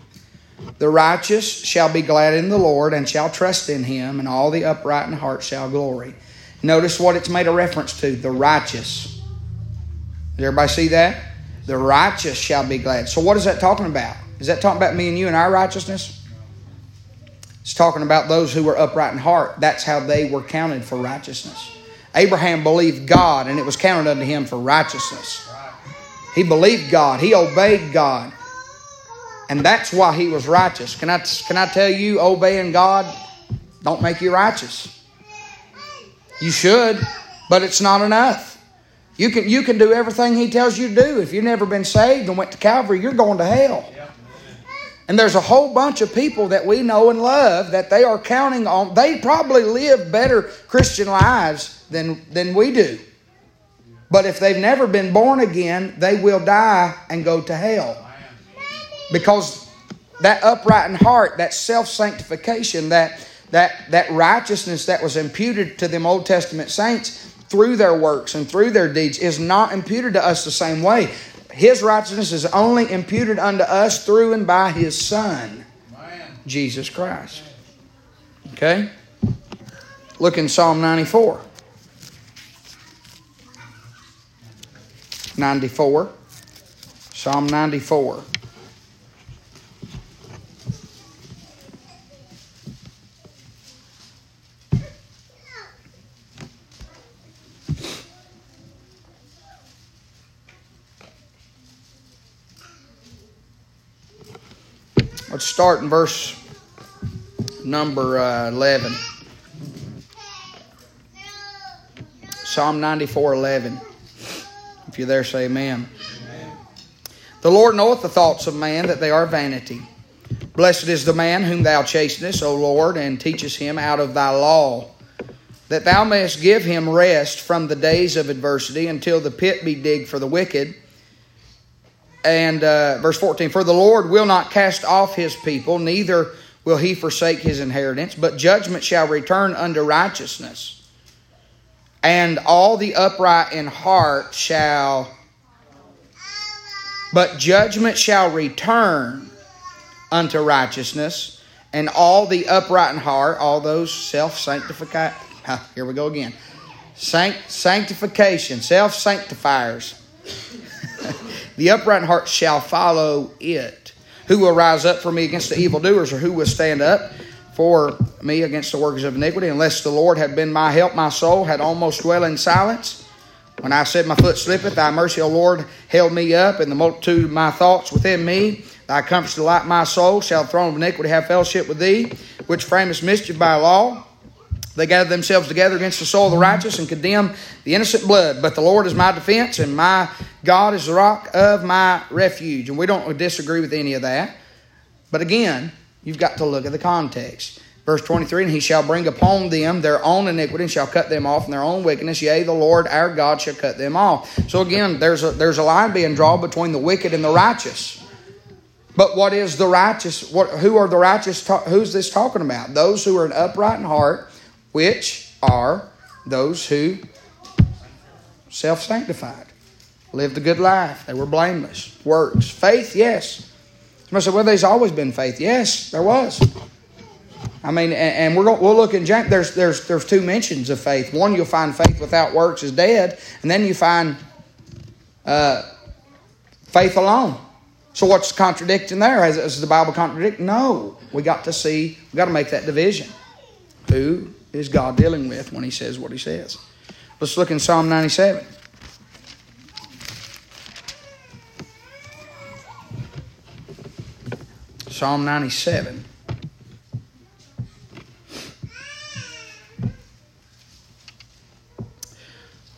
The righteous shall be glad in the Lord and shall trust in Him, and all the upright in heart shall glory. Notice what it's made a reference to, the righteous. Does everybody see that? The righteous shall be glad. So what is that talking about? Is that talking about me and you and our righteousness? It's talking about those who were upright in heart. That's how they were counted for righteousness. Abraham believed God, and it was counted unto him for righteousness. He believed God. He obeyed God. And that's why he was righteous. Can I, can I tell you, obeying God don't make you righteous? You should, But it's not enough. You can you can do everything He tells you to do. If you've never been saved and went to Calvary, you're going to hell. Yeah. And there's a whole bunch of people that we know and love that they are counting on. They probably live better Christian lives than, than we do. But if they've never been born again, they will die and go to hell. Because that upright in heart, that self-sanctification, that, that, that righteousness that was imputed to them Old Testament saints through their works and through their deeds is not imputed to us the same way. His righteousness is only imputed unto us through and by His Son, Jesus Christ. Okay? Look in Psalm ninety-four. ninety-four. Psalm ninety-four. Let's start in verse number uh, eleven. Psalm ninety-four eleven. If you're there, say amen. Amen. The Lord knoweth the thoughts of man, that they are vanity. Blessed is the man whom thou chastenest, O Lord, and teachest him out of thy law, that thou mayest give him rest from the days of adversity, until the pit be digged for the wicked. And uh, verse fourteen, for the Lord will not cast off His people, neither will He forsake His inheritance, but judgment shall return unto righteousness, and all the upright in heart shall, but judgment shall return unto righteousness, and all the upright in heart, all those self-sanctification, here we go again, Sanct- sanctification, self-sanctifiers, the upright in heart shall follow it. Who will rise up for me against the evildoers, or who will stand up for me against the workers of iniquity? Unless the Lord had been my help, my soul had almost dwelt in silence. When I said, my foot slippeth, thy mercy, O Lord, held me up, and the multitude of my thoughts within me. Thy comforts delight my soul. Shall the throne of iniquity have fellowship with thee, which framest mischief by law? They gather themselves together against the soul of the righteous, and condemn the innocent blood. But the Lord is my defense, and my God is the rock of my refuge. And we don't disagree with any of that. But again, you've got to look at the context. Verse twenty-three, and He shall bring upon them their own iniquity, and shall cut them off in their own wickedness. Yea, the Lord our God shall cut them off. So again, there's a, there's a line being drawn between the wicked and the righteous. But what is the righteous? What, who are the righteous? Who's this talking about? Those who are an upright in heart, which are those who self-sanctified, lived a good life. They were blameless. Works. Faith, yes. Somebody said, well, there's always been faith. Yes, there was. I mean, and, and we're going, we'll look in James. There's, there's, there's two mentions of faith. One, you'll find faith without works is dead. And then you find uh, faith alone. So what's contradicting there? Is, is the Bible contradicting? No. We got to see, we got to make that division. Who is God dealing with when He says what He says? Let's look in Psalm ninety-seven. Psalm ninety-seven.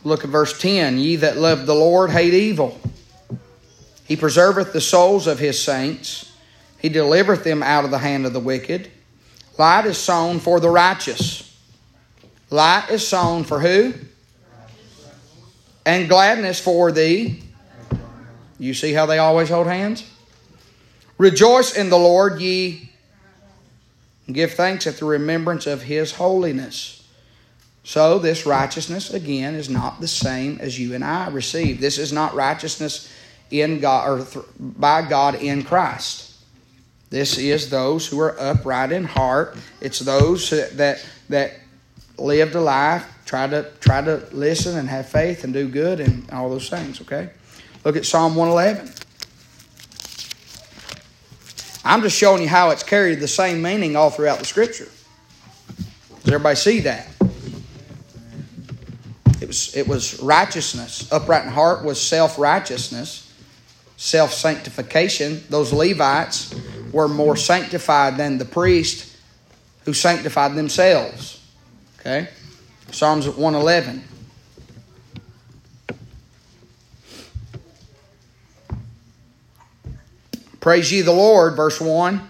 Look at verse ten. Ye that love the Lord hate evil. He preserveth the souls of His saints. He delivereth them out of the hand of the wicked. Light is sown for the righteous. Light is sown for who? And gladness for thee. You see how they always hold hands? Rejoice in the Lord, ye, and give thanks at the remembrance of His holiness. So this righteousness, again, is not the same as you and I receive. This is not righteousness in God or th- by God in Christ. This is those who are upright in heart. It's those that, that that lived a life, try to try to listen and have faith and do good and all those things, okay? Look at Psalm one eleven. I'm just showing you how it's carried the same meaning all throughout the Scripture. Does everybody see that? It was, it was righteousness. Upright in heart was self-righteousness, self-sanctification. Those Levites were more sanctified than the priests who sanctified themselves. Okay? Psalms one eleven. Praise ye the Lord, verse one.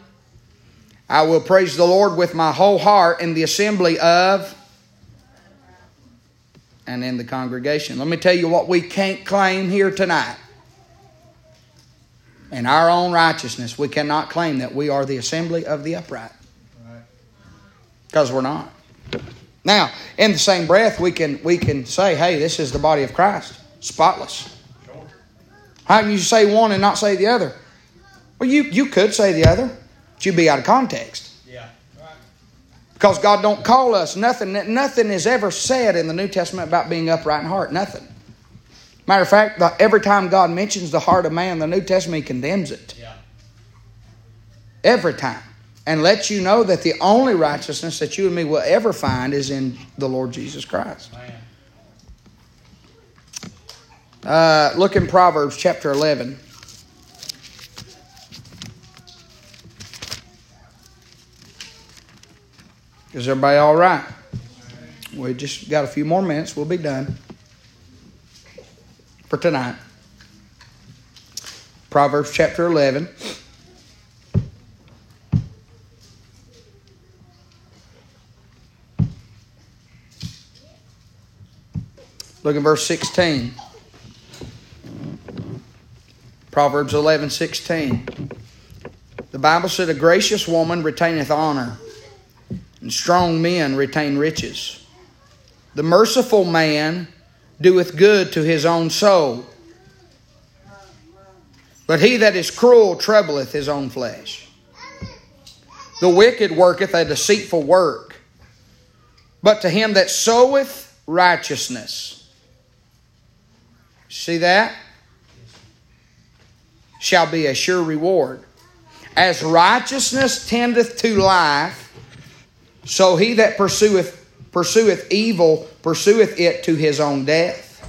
I will praise the Lord with my whole heart in the assembly of and in the congregation. Let me tell you what we can't claim here tonight. In our own righteousness, we cannot claim that we are the assembly of the upright. Because we're not. Now, in the same breath, we can we can say, hey, this is the body of Christ, spotless. How can you say one and not say the other? Well, you, you could say the other, but you'd be out of context. Yeah. Right. Because God don't call us. Nothing, nothing is ever said in the New Testament about being upright in heart. Nothing. Matter of fact, the, every time God mentions the heart of man in the New Testament, He condemns it. Yeah. Every time. And lets you know that the only righteousness that you and me will ever find is in the Lord Jesus Christ. Uh, look in Proverbs chapter eleven. Is everybody all right? We just got a few more minutes. We'll be done for tonight. Proverbs chapter eleven. Look at verse sixteen. Proverbs eleven, sixteen. The Bible said, a gracious woman retaineth honor, and strong men retain riches. The merciful man doeth good to his own soul, but he that is cruel troubleth his own flesh. The wicked worketh a deceitful work, but to him that soweth righteousness. See that? Shall be a sure reward. As righteousness tendeth to life, so he that pursueth, pursueth evil pursueth it to his own death.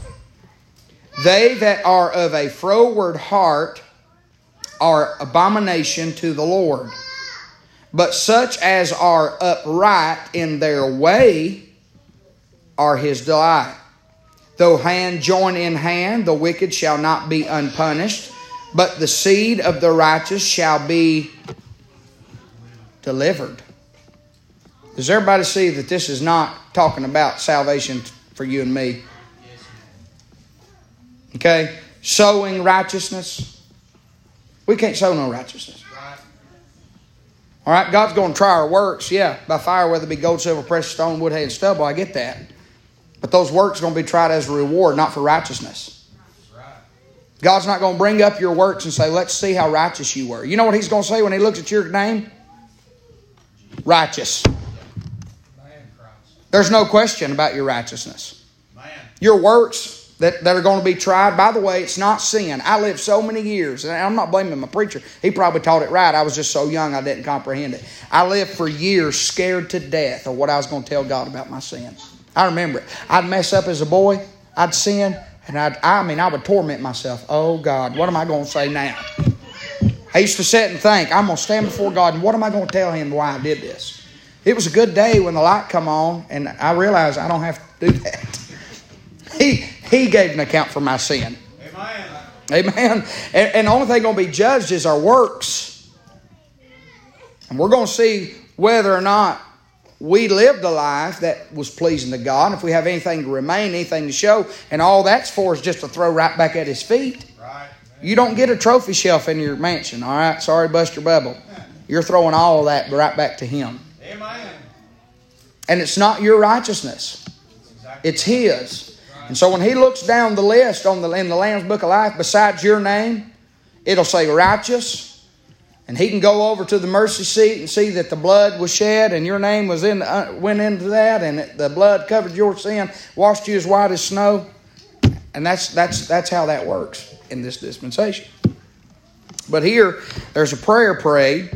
They that are of a froward heart are abomination to the Lord. But such as are upright in their way are his delight. Though hand join in hand, the wicked shall not be unpunished, but the seed of the righteous shall be delivered. Does everybody see that this is not talking about salvation for you and me? Okay? Sowing righteousness. We can't sow no righteousness. All right? God's going to try our works, yeah, by fire, whether it be gold, silver, precious stone, wood, hay, and stubble. I get that. But those works are going to be tried as a reward, not for righteousness. God's not going to bring up your works and say, let's see how righteous you were. You know what He's going to say when He looks at your name? Righteous. There's no question about your righteousness. Your works that, that are going to be tried, by the way, it's not sin. I lived so many years, and I'm not blaming my preacher. He probably taught it right. I was just so young I didn't comprehend it. I lived for years scared to death of what I was going to tell God about my sins. I remember it. I'd mess up as a boy. I'd sin. And I'd, I mean, I would torment myself. Oh, God, what am I going to say now? I used to sit and think, I'm going to stand before God, and what am I going to tell Him why I did this? It was a good day when the light come on, and I realized I don't have to do that. He, he gave an account for my sin. Amen. Amen. And, and the only thing going to be judged is our works. And we're going to see whether or not we lived a life that was pleasing to God. If we have anything to remain, anything to show, and all that's for is just to throw right back at His feet. Right. You don't get a trophy shelf in your mansion, all right? Sorry, bust your bubble. You're throwing all of that right back to Him. Amen. And it's not your righteousness. Exactly. It's His. Right. And so when He looks down the list on the, in the Lamb's Book of Life, besides your name, it'll say righteous. And He can go over to the mercy seat and see that the blood was shed and your name was in uh, went into that, and it, the blood covered your sin, washed you as white as snow. And that's that's that's how that works in this dispensation. But here, there's a prayer prayed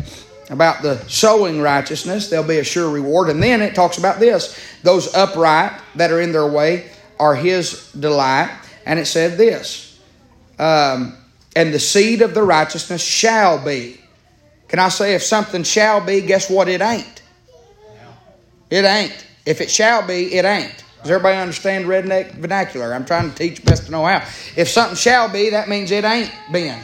about the sowing righteousness. There'll be a sure reward. And then it talks about this. Those upright that are in their way are His delight. And it said this. Um, and the seed of the righteousness shall be. Can I say if something shall be, guess what? It ain't. It ain't. If it shall be, it ain't. Does everybody understand redneck vernacular? I'm trying to teach best to know how. If something shall be, that means it ain't been.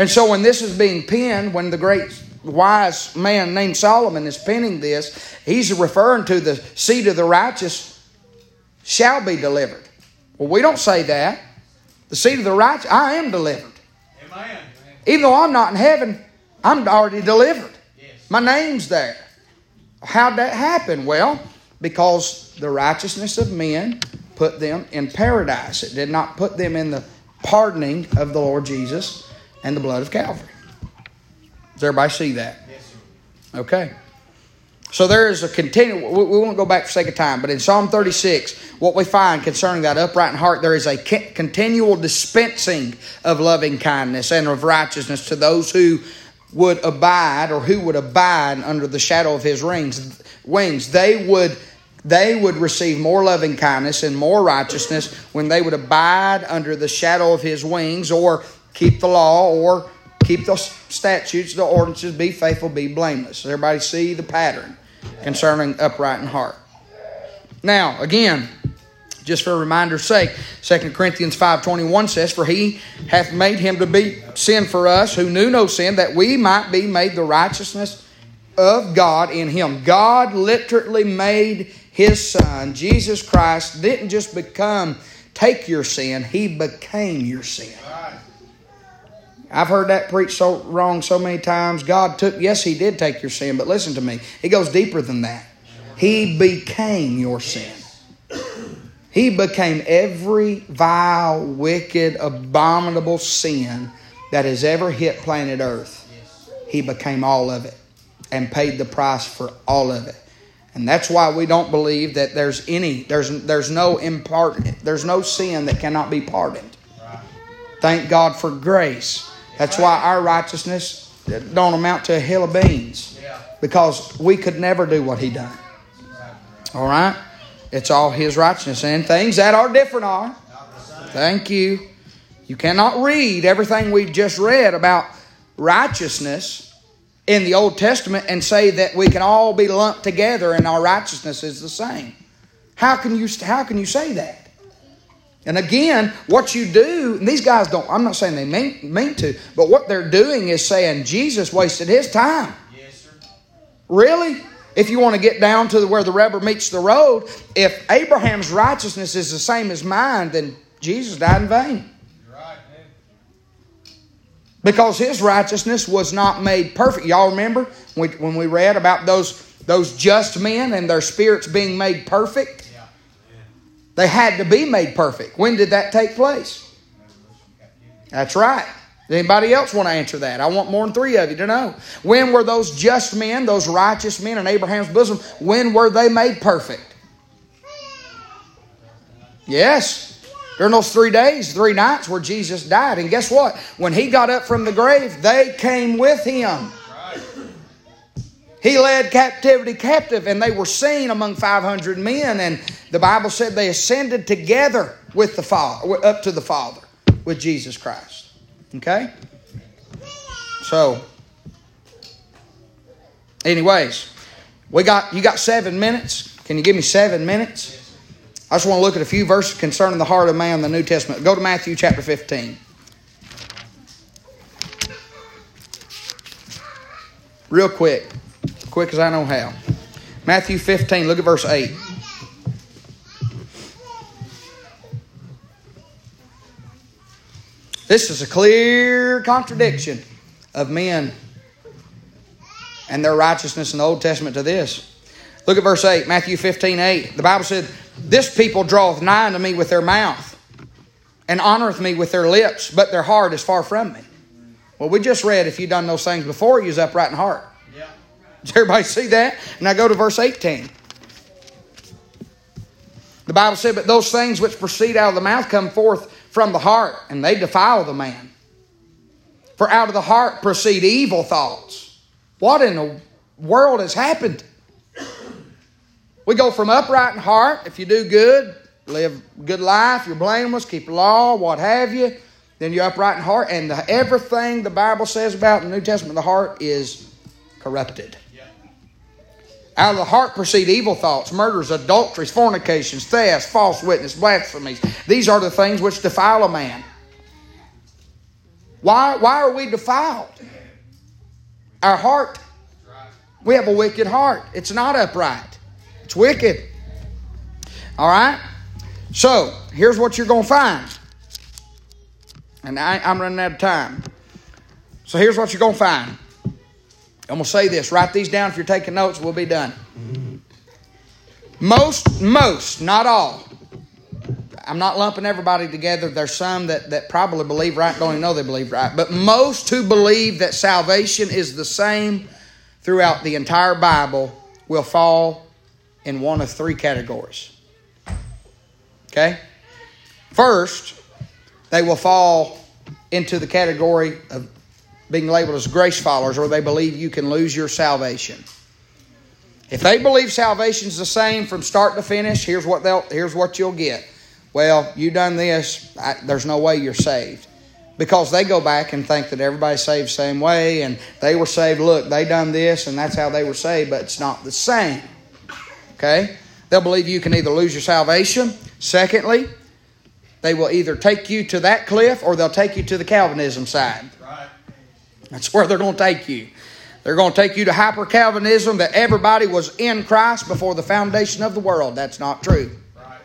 And so when this is being penned, when the great wise man named Solomon is penning this, he's referring to the seed of the righteous shall be delivered. Well, we don't say that. The seed of the righteous, I am delivered. Amen. Even though I'm not in heaven, I'm already delivered. Yes. My name's there. How'd that happen? Well, because the righteousness of men put them in paradise. It did not put them in the pardoning of the Lord Jesus and the blood of Calvary. Does everybody see that? Yes, sir. Okay. So there is a continual, we won't go back for sake of time, but in Psalm thirty-six, what we find concerning that upright in heart, there is a continual dispensing of loving kindness and of righteousness to those who would abide or who would abide under the shadow of his rings, wings. They would, they would receive more loving kindness and more righteousness when they would abide under the shadow of his wings, or keep the law, or keep the statutes, the ordinances, be faithful, be blameless. Does everybody see the pattern concerning upright in heart? Now, again, just for a reminder's sake, Second Corinthians five twenty-one says, "For he hath made him to be sin for us, who knew no sin, that we might be made the righteousness of God in him." God literally made his Son. Jesus Christ didn't just become, take your sin. He became your sin. I've heard that preached so wrong so many times. God took, yes, he did take your sin, but listen to me. It goes deeper than that. He became your sin. He became every vile, wicked, abominable sin that has ever hit planet Earth. He became all of it and paid the price for all of it. And that's why we don't believe that there's any, there's there's no impart, there's no sin that cannot be pardoned. Thank God for grace. That's why our righteousness don't amount to a hill of beans, because we could never do what he done. All right? It's all his righteousness, and things that are different are. Thank you. You cannot read everything we've just read about righteousness in the Old Testament and say that we can all be lumped together and our righteousness is the same. How can you, how can you say that? And again, what you do, and these guys don't, I'm not saying they mean, mean to, but what they're doing is saying Jesus wasted his time. Yes, sir. Really? If you want to get down to where the rubber meets the road, if Abraham's righteousness is the same as mine, then Jesus died in vain. You're right, man. Because his righteousness was not made perfect. Y'all remember when we read about those, those just men and their spirits being made perfect? They had to be made perfect. When did that take place? That's right. Does anybody else want to answer that? I want more than three of you to know. When were those just men, those righteous men in Abraham's bosom, when were they made perfect? Yes. During those three days, three nights where Jesus died. And guess what? When he got up from the grave, they came with him. He led captivity captive, and they were seen among five hundred men. And the Bible said they ascended together with the Father, up to the Father with Jesus Christ. Okay? So, anyways, we got you got seven minutes. Can you give me seven minutes? I just want to look at a few verses concerning the heart of man in the New Testament. Go to Matthew chapter fifteen. Real quick. Quick as I know how. Matthew fifteen, look at verse eight. This is a clear contradiction of men and their righteousness in the Old Testament to this. Look at verse eight, Matthew fifteen, eight. The Bible said, "This people draweth nigh unto me with their mouth, and honoreth me with their lips, but their heart is far from me." Well, we just read, if you've done those things before, you're upright in heart. Does everybody see that? Now go to verse eighteen. The Bible said, "But those things which proceed out of the mouth come forth from the heart, and they defile the man. For out of the heart proceed evil thoughts." What in the world has happened? We go from upright in heart, if you do good, live a good life, you're blameless, keep the law, what have you, then you're upright in heart, and the, everything the Bible says about in the New Testament, the heart is corrupted. Out of the heart proceed evil thoughts, murders, adulteries, fornications, thefts, false witness, blasphemies. These are the things which defile a man. Why, why are we defiled? Our heart. We have a wicked heart. It's not upright. It's wicked. All right? So, here's what you're going to find. And I, I'm running out of time. So, here's what you're going to find. I'm going to say this. Write these down if you're taking notes. We'll be done. Most, most, not all. I'm not lumping everybody together. There's some that, that probably believe right, don't even know they believe right. But most who believe that salvation is the same throughout the entire Bible will fall in one of three categories. Okay? First, they will fall into the category of being labeled as grace followers, or they believe you can lose your salvation. If they believe salvation's the same from start to finish, here's what they'll here's what you'll get. Well, you done this, I, there's no way you're saved. Because they go back and think that everybody's saved the same way, and they were saved, look, they done this, and that's how they were saved, but it's not the same. Okay? They'll believe you can either lose your salvation. Secondly, they will either take you to that cliff or they'll take you to the Calvinism side. Right. That's where they're going to take you. They're going to take you to hyper-Calvinism, that everybody was in Christ before the foundation of the world. That's not true. Right.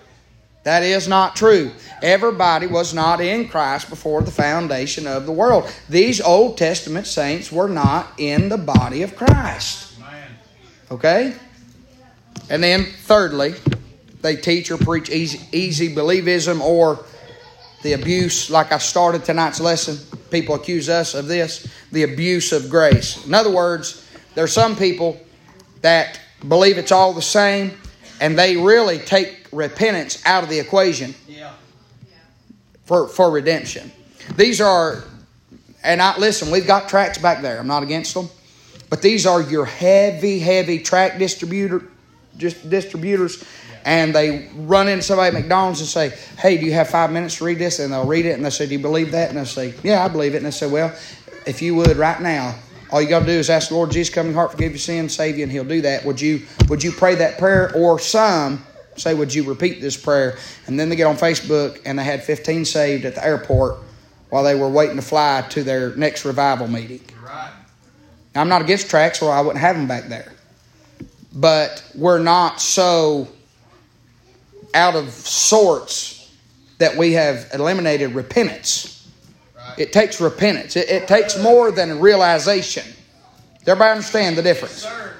That is not true. Everybody was not in Christ before the foundation of the world. These Old Testament saints were not in the body of Christ. Man. Okay? And then thirdly, they teach or preach easy, easy believism, or the abuse, like I started tonight's lesson. People accuse us of this, the abuse of grace. In other words, there are some people that believe it's all the same, and they really take repentance out of the equation yeah. for, for redemption. These are, and I listen, we've got tracts back there. I'm not against them. But these are your heavy, heavy tract distributor, just distributors. And they run into somebody at McDonald's and say, hey, do you have five minutes to read this? And they'll read it and they'll say, do you believe that? And they'll say, yeah, I believe it. And they'll say, well, if you would right now, all you got to do is ask the Lord Jesus, come in your heart, forgive your sins, save you, and He'll do that. Would you would you pray that prayer? Or some say, would you repeat this prayer? And then they get on Facebook and they had fifteen saved at the airport while they were waiting to fly to their next revival meeting. Right. Now, I'm not against tracts, or I wouldn't have them back there. But we're not so out of sorts that we have eliminated repentance. Right. It takes repentance. It, it takes more than realization. Does everybody understand the difference? Yes,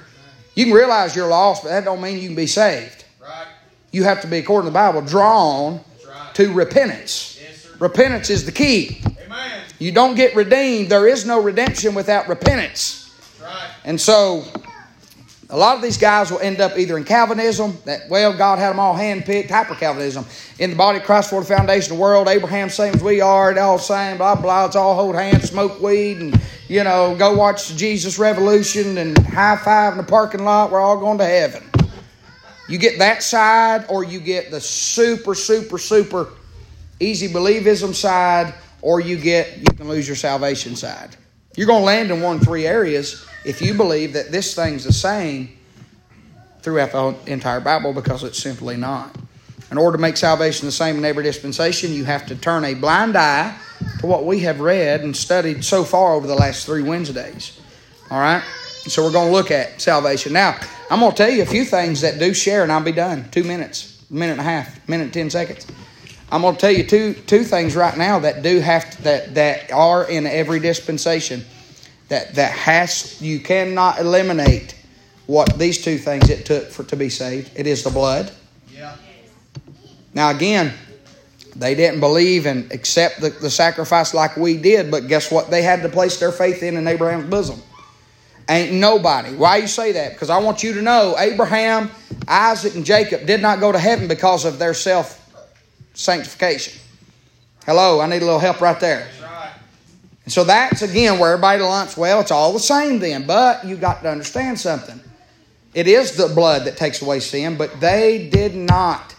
you can realize you're lost, but that don't mean you can be saved. Right. You have to be, according to the Bible, drawn right. to repentance. Yes, repentance is the key. Amen. You don't get redeemed. There is no redemption without repentance. Right. And so a lot of these guys will end up either in Calvinism, that, well, God had them all handpicked, hyper-Calvinism, in the body of Christ for the foundation of the world, Abraham, same as we are, they're all the same, blah, blah, it's all hold hands, smoke weed, and, you know, go watch the Jesus Revolution and high-five in the parking lot, we're all going to heaven. You get that side, or you get the super, super, super easy believism side, or you get, you can lose your salvation side. You're going to land in one of three areas if you believe that this thing's the same throughout the entire Bible, because it's simply not. In order to make salvation the same in every dispensation, you have to turn a blind eye to what we have read and studied so far over the last three Wednesdays. All right? So we're going to look at salvation. Now, I'm going to tell you a few things that do share, and I'll be done. Two minutes, minute and a half, minute and ten seconds. I'm going to tell you two two things right now that do have to, that that are in every dispensation that that has you cannot eliminate what these two things it took for to be saved. It is the blood. Yeah. Now again, they didn't believe and accept the, the sacrifice like we did, but guess what? They had to place their faith in in Abraham's bosom. Ain't nobody. Why you say that? Because I want you to know Abraham, Isaac, and Jacob did not go to heaven because of their self. Sanctification. Hello, I need a little help right there. That's right. And so that's, again, where everybody lunch, well, it's all the same then, but you got to understand something. It is the blood that takes away sin, but they did not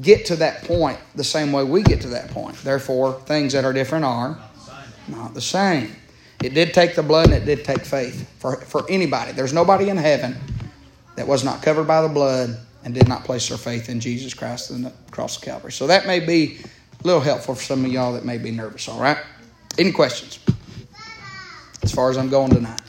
get to that point the same way we get to that point. Therefore, things that are different are not the same. Not the same. It did take the blood, and it did take faith for, for anybody. There's nobody in heaven that was not covered by the blood and did not place their faith in Jesus Christ and the cross of Calvary. So that may be a little helpful for some of y'all that may be nervous, all right? Any questions? As far as I'm going tonight.